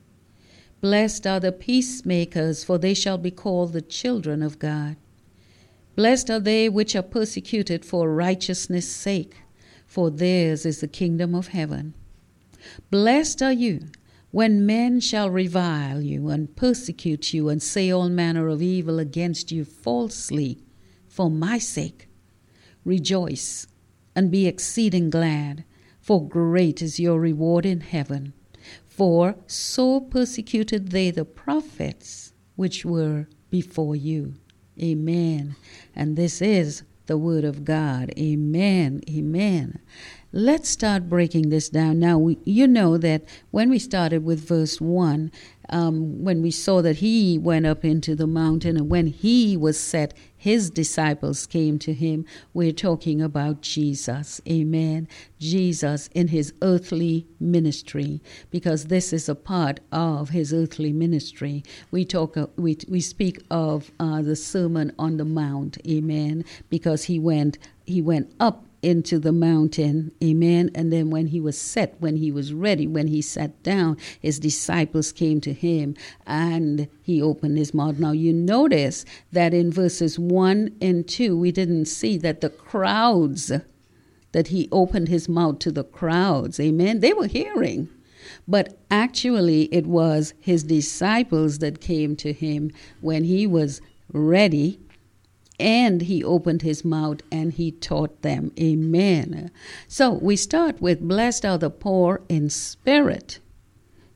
Blessed are the peacemakers, for they shall be called the children of God. Blessed are they which are persecuted for righteousness' sake, for theirs is the kingdom of heaven. Blessed are you when men shall revile you and persecute you and say all manner of evil against you falsely for my sake. Rejoice and be exceeding glad, for great is your reward in heaven. For so persecuted they the prophets which were before you. Amen. And this is the word of God. Amen. Amen. Let's start breaking this down. Now, we, you know that when we started with verse one, um, when we saw that he went up into the mountain and when he was set, his disciples came to him. We're talking about Jesus. Amen. Jesus in his earthly ministry, because this is a part of his earthly ministry. We talk. Uh, we we speak of uh, the Sermon on the Mount. Amen. Because he went he went up into the mountain, amen, and then when he was set, when he was ready, when he sat down, his disciples came to him, and he opened his mouth. Now you notice that in verses one and two, we didn't see that the crowds, that he opened his mouth to the crowds, amen, they were hearing. But actually it was his disciples that came to him when he was ready, and he opened his mouth and he taught them. Amen. So we start with, blessed are the poor in spirit,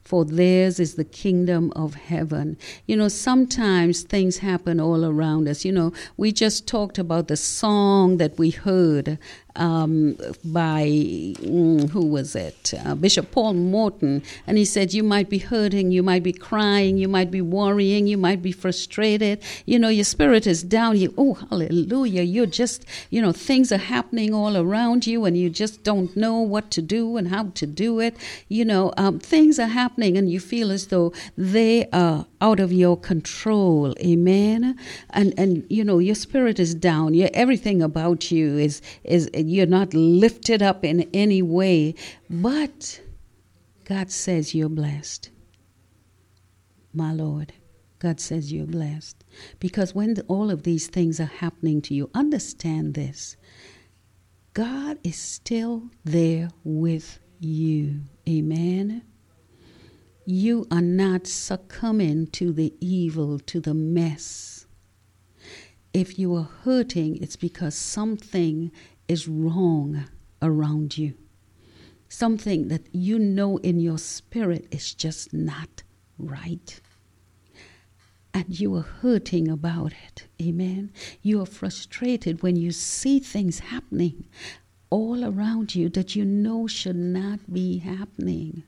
for theirs is the kingdom of heaven. You know, sometimes things happen all around us. You know, we just talked about the song that we heard um, by, mm, who was it? Uh, Bishop Paul Morton. And he said, you might be hurting, you might be crying, you might be worrying, you might be frustrated. You know, your spirit is down. You, oh, hallelujah. You're just, you know, things are happening all around you and you just don't know what to do and how to do it. You know, um, things are happening and you feel as though they are out of your control. Amen. And, and you know, your spirit is down. Your, everything about you is, is, you're not lifted up in any way, but God says you're blessed. My Lord, God says you're blessed. Because when all of these things are happening to you, understand this. God is still there with you. Amen. You are not succumbing to the evil, to the mess. If you are hurting, it's because something is wrong around you. Something that you know in your spirit is just not right. And you are hurting about it. Amen. You are frustrated when you see things happening all around you that you know should not be happening.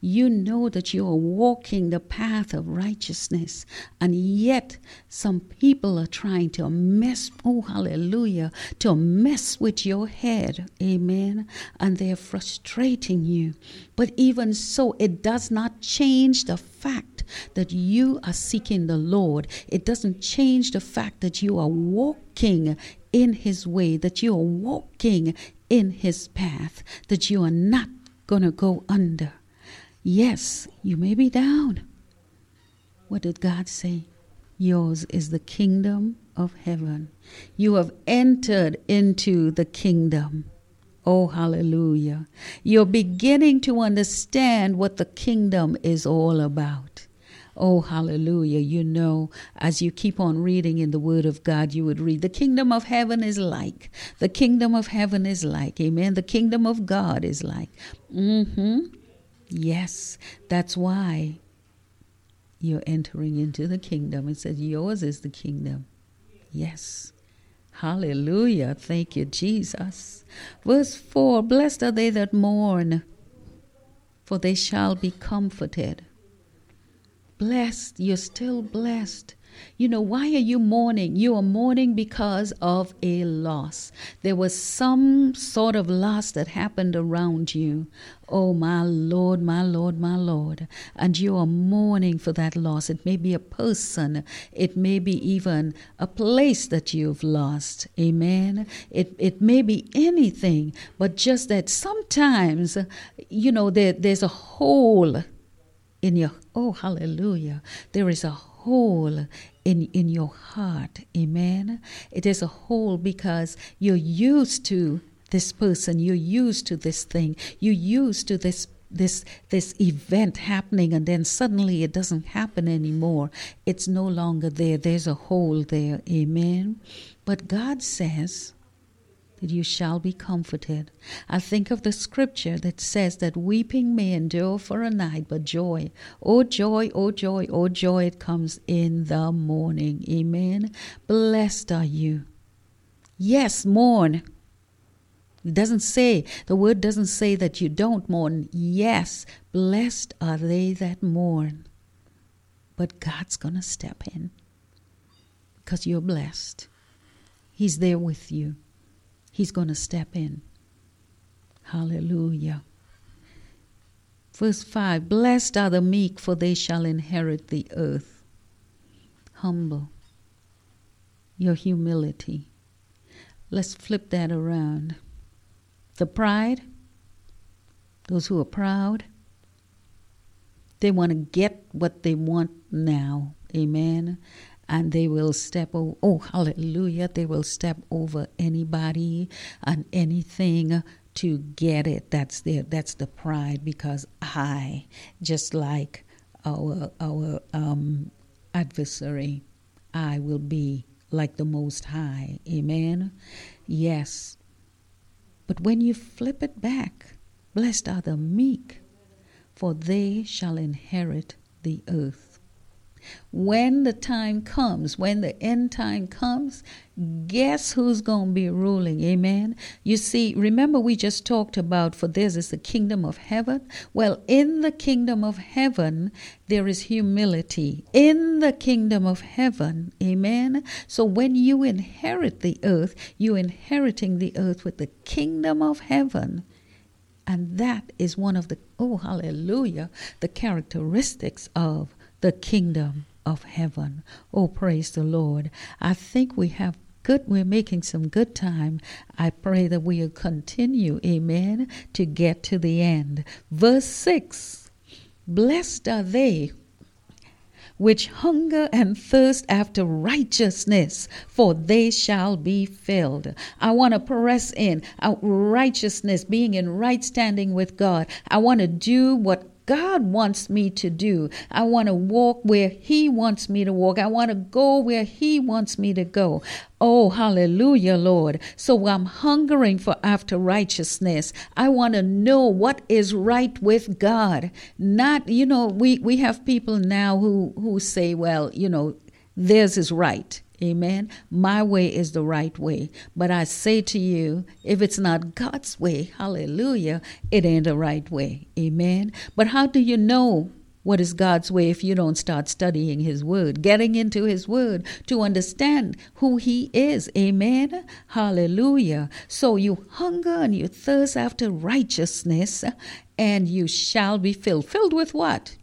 You know that you are walking the path of righteousness, and yet some people are trying to mess, oh hallelujah, to mess with your head, amen, and they're frustrating you. But even so, it does not change the fact that you are seeking the Lord. It doesn't change the fact that you are walking in his way, that you are walking in his path, that you are not going to go under. Yes, you may be down. What did God say? Yours is the kingdom of heaven. You have entered into the kingdom. Oh, hallelujah. You're beginning to understand what the kingdom is all about. Oh, hallelujah. You know, as you keep on reading in the Word of God, you would read, the kingdom of heaven is like. The kingdom of heaven is like. Amen. The kingdom of God is like. Mm-hmm. Yes, that's why you're entering into the kingdom. It says, yours is the kingdom. Yes. Hallelujah. Thank you, Jesus. Verse four, blessed are they that mourn, for they shall be comforted. Blessed, you're still blessed. You know, why are you mourning? You are mourning because of a loss. There was some sort of loss that happened around you. Oh, my Lord, my Lord, my Lord. And you are mourning for that loss. It may be a person. It may be even a place that you've lost. Amen. It it may be anything, but just that sometimes, you know, there there's a hole in your, oh, hallelujah. There is a hole. Hole in in your heart, amen. It is a hole because you're used to this person, you're used to this thing, you're used to this this this event happening, and then suddenly it doesn't happen anymore. It's no longer there. There's a hole there, amen. But God says, that you shall be comforted. I think of the scripture that says that weeping may endure for a night, but joy, oh joy, oh joy, oh joy, it comes in the morning. Amen. Blessed are you. Yes, mourn. It doesn't say, the word doesn't say that you don't mourn. Yes, blessed are they that mourn. But God's going to step in because you're blessed. He's there with you. He's going to step in. Hallelujah. Verse five, blessed are the meek, for they shall inherit the earth. Humble. Your humility. Let's flip that around. The pride, those who are proud, they want to get what they want now. Amen. And they will step over, oh, hallelujah, they will step over anybody and anything to get it. That's their, that's the pride, because I, just like our our um, adversary, I will be like the Most High. Amen? Yes. But when you flip it back, blessed are the meek, for they shall inherit the earth. When the time comes, when the end time comes, guess who's going to be ruling? Amen. You see, remember we just talked about, for this is the kingdom of heaven. Well, in the kingdom of heaven, there is humility. In the kingdom of heaven, amen. So when you inherit the earth, you're inheriting the earth with the kingdom of heaven. And that is one of the, oh, hallelujah, the characteristics of the kingdom of heaven. Oh, praise the Lord. I think we have good, we're making some good time. I pray that we'll continue, amen, to get to the end. Verse six, blessed are they which hunger and thirst after righteousness, for they shall be filled. I want to press in righteousness, being in right standing with God. I want to do what God wants me to do. I want to walk where He wants me to walk. I want to go where He wants me to go. Oh, hallelujah, Lord. So I'm hungering for after righteousness. I want to know what is right with God. Not, you know, we, we have people now who, who say, well, you know, theirs is right. Amen. My way is the right way. But I say to you, if it's not God's way, hallelujah, it ain't the right way. Amen. But how do you know what is God's way if you don't start studying His Word, getting into His Word to understand who He is? Amen. Hallelujah. So you hunger and you thirst after righteousness, and you shall be filled. Filled with what?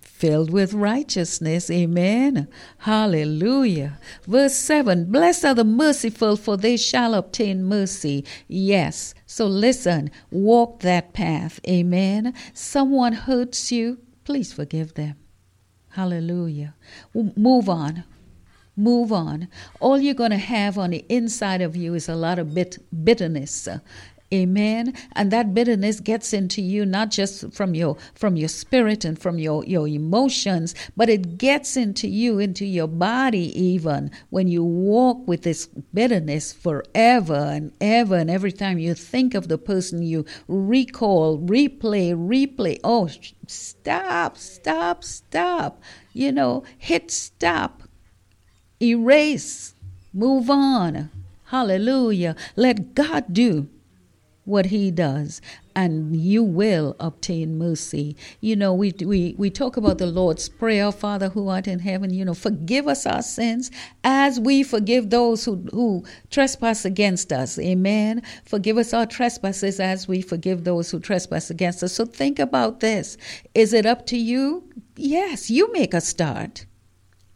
Filled with righteousness. Amen. Hallelujah. Verse seven, blessed are the merciful, for they shall obtain mercy. Yes. So listen, walk that path. Amen. Someone hurts you, please forgive them. Hallelujah. Move on. Move on. All you're going to have on the inside of you is a lot of bit bitterness. Amen. And that bitterness gets into you, not just from your from your spirit and from your, your emotions, but it gets into you, into your body even, when you walk with this bitterness forever and ever. And every time you think of the person, you recall, replay, replay. Oh, stop, stop, stop. You know, hit stop. Erase. Move on. Hallelujah. Let God do what He does, and you will obtain mercy. You know, we we we talk about the Lord's Prayer, Father who art in heaven, you know, forgive us our sins as we forgive those who, who trespass against us. Amen. Forgive us our trespasses as we forgive those who trespass against us. So think about this. Is it up to you? Yes, you make a start.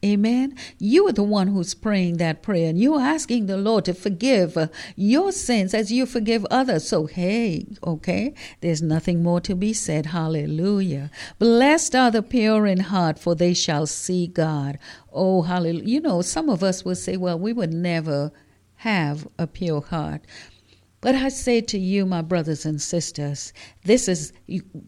Amen. You are the one who's praying that prayer, and you're asking the Lord to forgive uh, your sins as you forgive others. So, hey, okay, there's nothing more to be said. Hallelujah. Blessed are the pure in heart, for they shall see God. Oh, hallelujah. You know, some of us will say, well, we would never have a pure heart. But I say to you, my brothers and sisters, this is,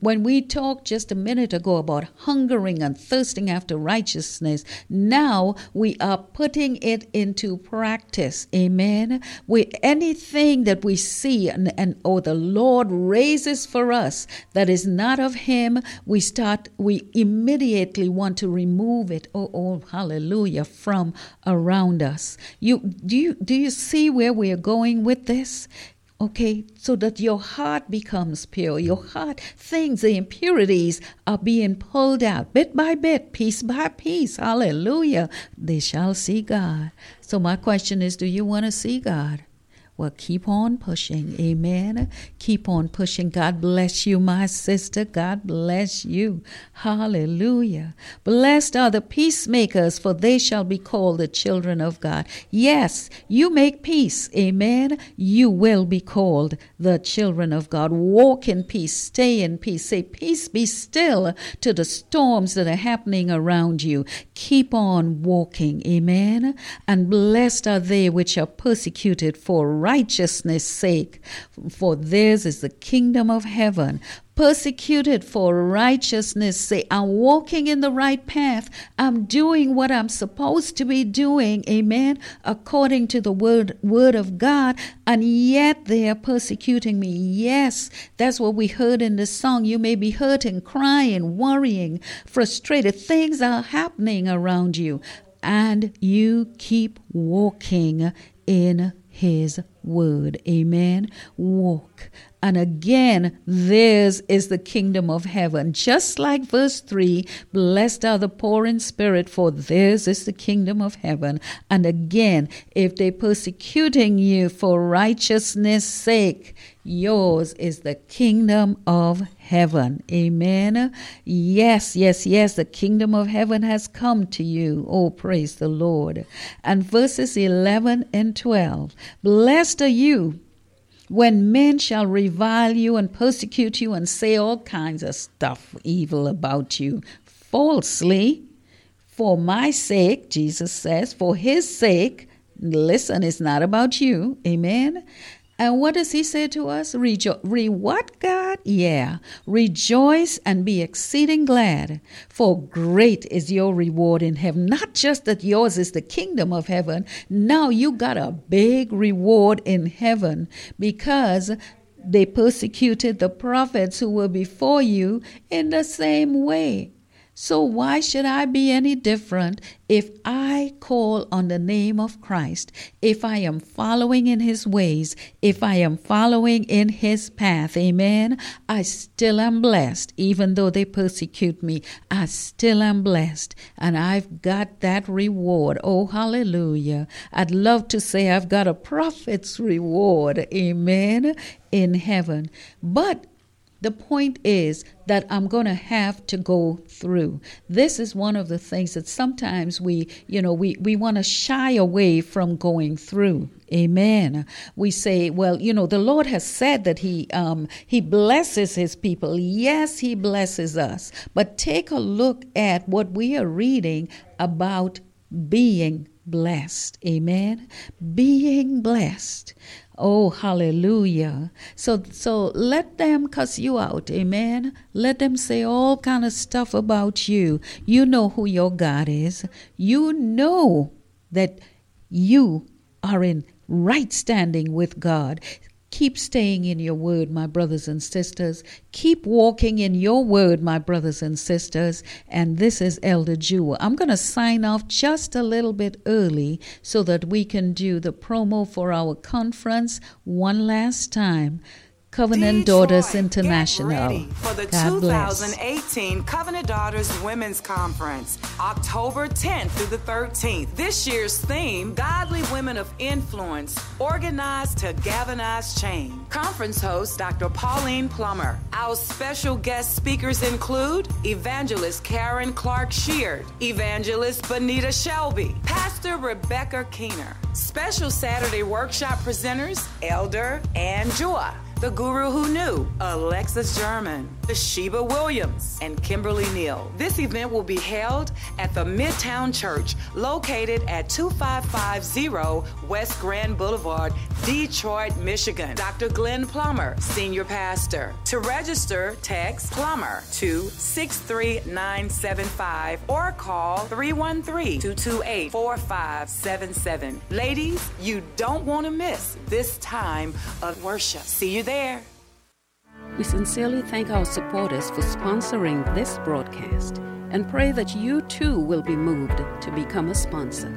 when we talked just a minute ago about hungering and thirsting after righteousness, now we are putting it into practice. Amen. We, anything that we see and, and or the Lord raises for us that is not of him, we start, we immediately want to remove it. Oh, oh hallelujah, from around us. You do you do you see where we are going with this? Okay, so that your heart becomes pure. Your heart, things, the impurities are being pulled out bit by bit, piece by piece. Hallelujah. They shall see God. So my question is, do you want to see God? Well, keep on pushing. Amen. Keep on pushing. God bless you, my sister. God bless you. Hallelujah. Blessed are the peacemakers, for they shall be called the children of God. Yes, you make peace. Amen. You will be called the children of God. Walk in peace. Stay in peace. Say, peace be still to the storms that are happening around you. Keep on walking. Amen. And blessed are they which are persecuted for righteousness' sake, for theirs is the kingdom of heaven. Persecuted for righteousness' sake. I'm walking in the right path. I'm doing what I'm supposed to be doing, amen, according to the word word of God, and yet they are persecuting me. Yes, that's what we heard in the song. You may be hurting, crying, worrying, frustrated. Things are happening around you, and you keep walking in His word. Amen. Walk. And again, theirs is the kingdom of heaven. Just like verse three, blessed are the poor in spirit, for theirs is the kingdom of heaven. And again, if they're persecuting you for righteousness' sake, yours is the kingdom of heaven. Amen. Yes, yes, yes, the kingdom of heaven has come to you. Oh, praise the Lord. And verses eleven and twelve. Blessed are you when men shall revile you and persecute you and say all kinds of stuff evil about you falsely for my sake, Jesus says, for his sake. Listen, it's not about you. Amen. And what does he say to us? Rejo- re what, God? Yeah. Rejoice and be exceeding glad, for great is your reward in heaven. Not just that yours is the kingdom of heaven. Now you got a big reward in heaven because they persecuted the prophets who were before you in the same way. So why should I be any different if I call on the name of Christ, if I am following in his ways, if I am following in his path? Amen. I still am blessed, even though they persecute me. I still am blessed, and I've got that reward. Oh, hallelujah. I'd love to say I've got a prophet's reward. Amen. In heaven. But the point is that I'm going to have to go through. This is one of the things that sometimes we, you know, we, we want to shy away from going through. Amen. We say, well, you know, the Lord has said that he, um, he blesses his people. Yes, he blesses us. But take a look at what we are reading about being blessed. Amen. Being blessed. Oh, hallelujah. So so let them cuss you out, amen? Let them say all kind of stuff about you. You know who your God is. You know that you are in right standing with God. Keep staying in your word, my brothers and sisters. Keep walking in your word, my brothers and sisters. And this is Elder Jewa. I'm going to sign off just a little bit early so that we can do the promo for our conference one last time. Covenant Detroit, Daughters International. Get ready for the God twenty eighteen bless. Covenant Daughters Women's Conference, October tenth through the thirteenth. This year's theme, Godly Women of Influence, Organized to Galvanize Change. Conference host, Doctor Pauline Plummer. Our special guest speakers include Evangelist Karen Clark Sheard, Evangelist Benita Shelby, Pastor Rebecca Keener. Special Saturday workshop presenters, Elder and Jewa. the guru who knew, Alexis German, Bathsheba Williams, and Kimberly Neal. This event will be held at the Midtown Church, located at two five five zero West Grand Boulevard, Detroit, Michigan. Doctor Glenn Plummer, Senior Pastor. To register, text Plummer to six three nine seven five or call three one three, two two eight, four five seven seven. Ladies, you don't want to miss this time of worship. See you there. We sincerely thank our supporters for sponsoring this broadcast and pray that you too will be moved to become a sponsor.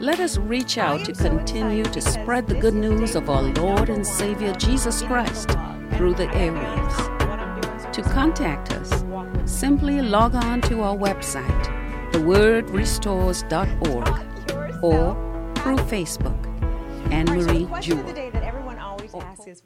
Let us reach out to continue to spread the good news of our Lord and Savior Jesus Christ through the airwaves. To contact us, simply log on to our website, the word restores dot org, or through Facebook. Anne Marie Jewell. The question of the day that everyone always asks is,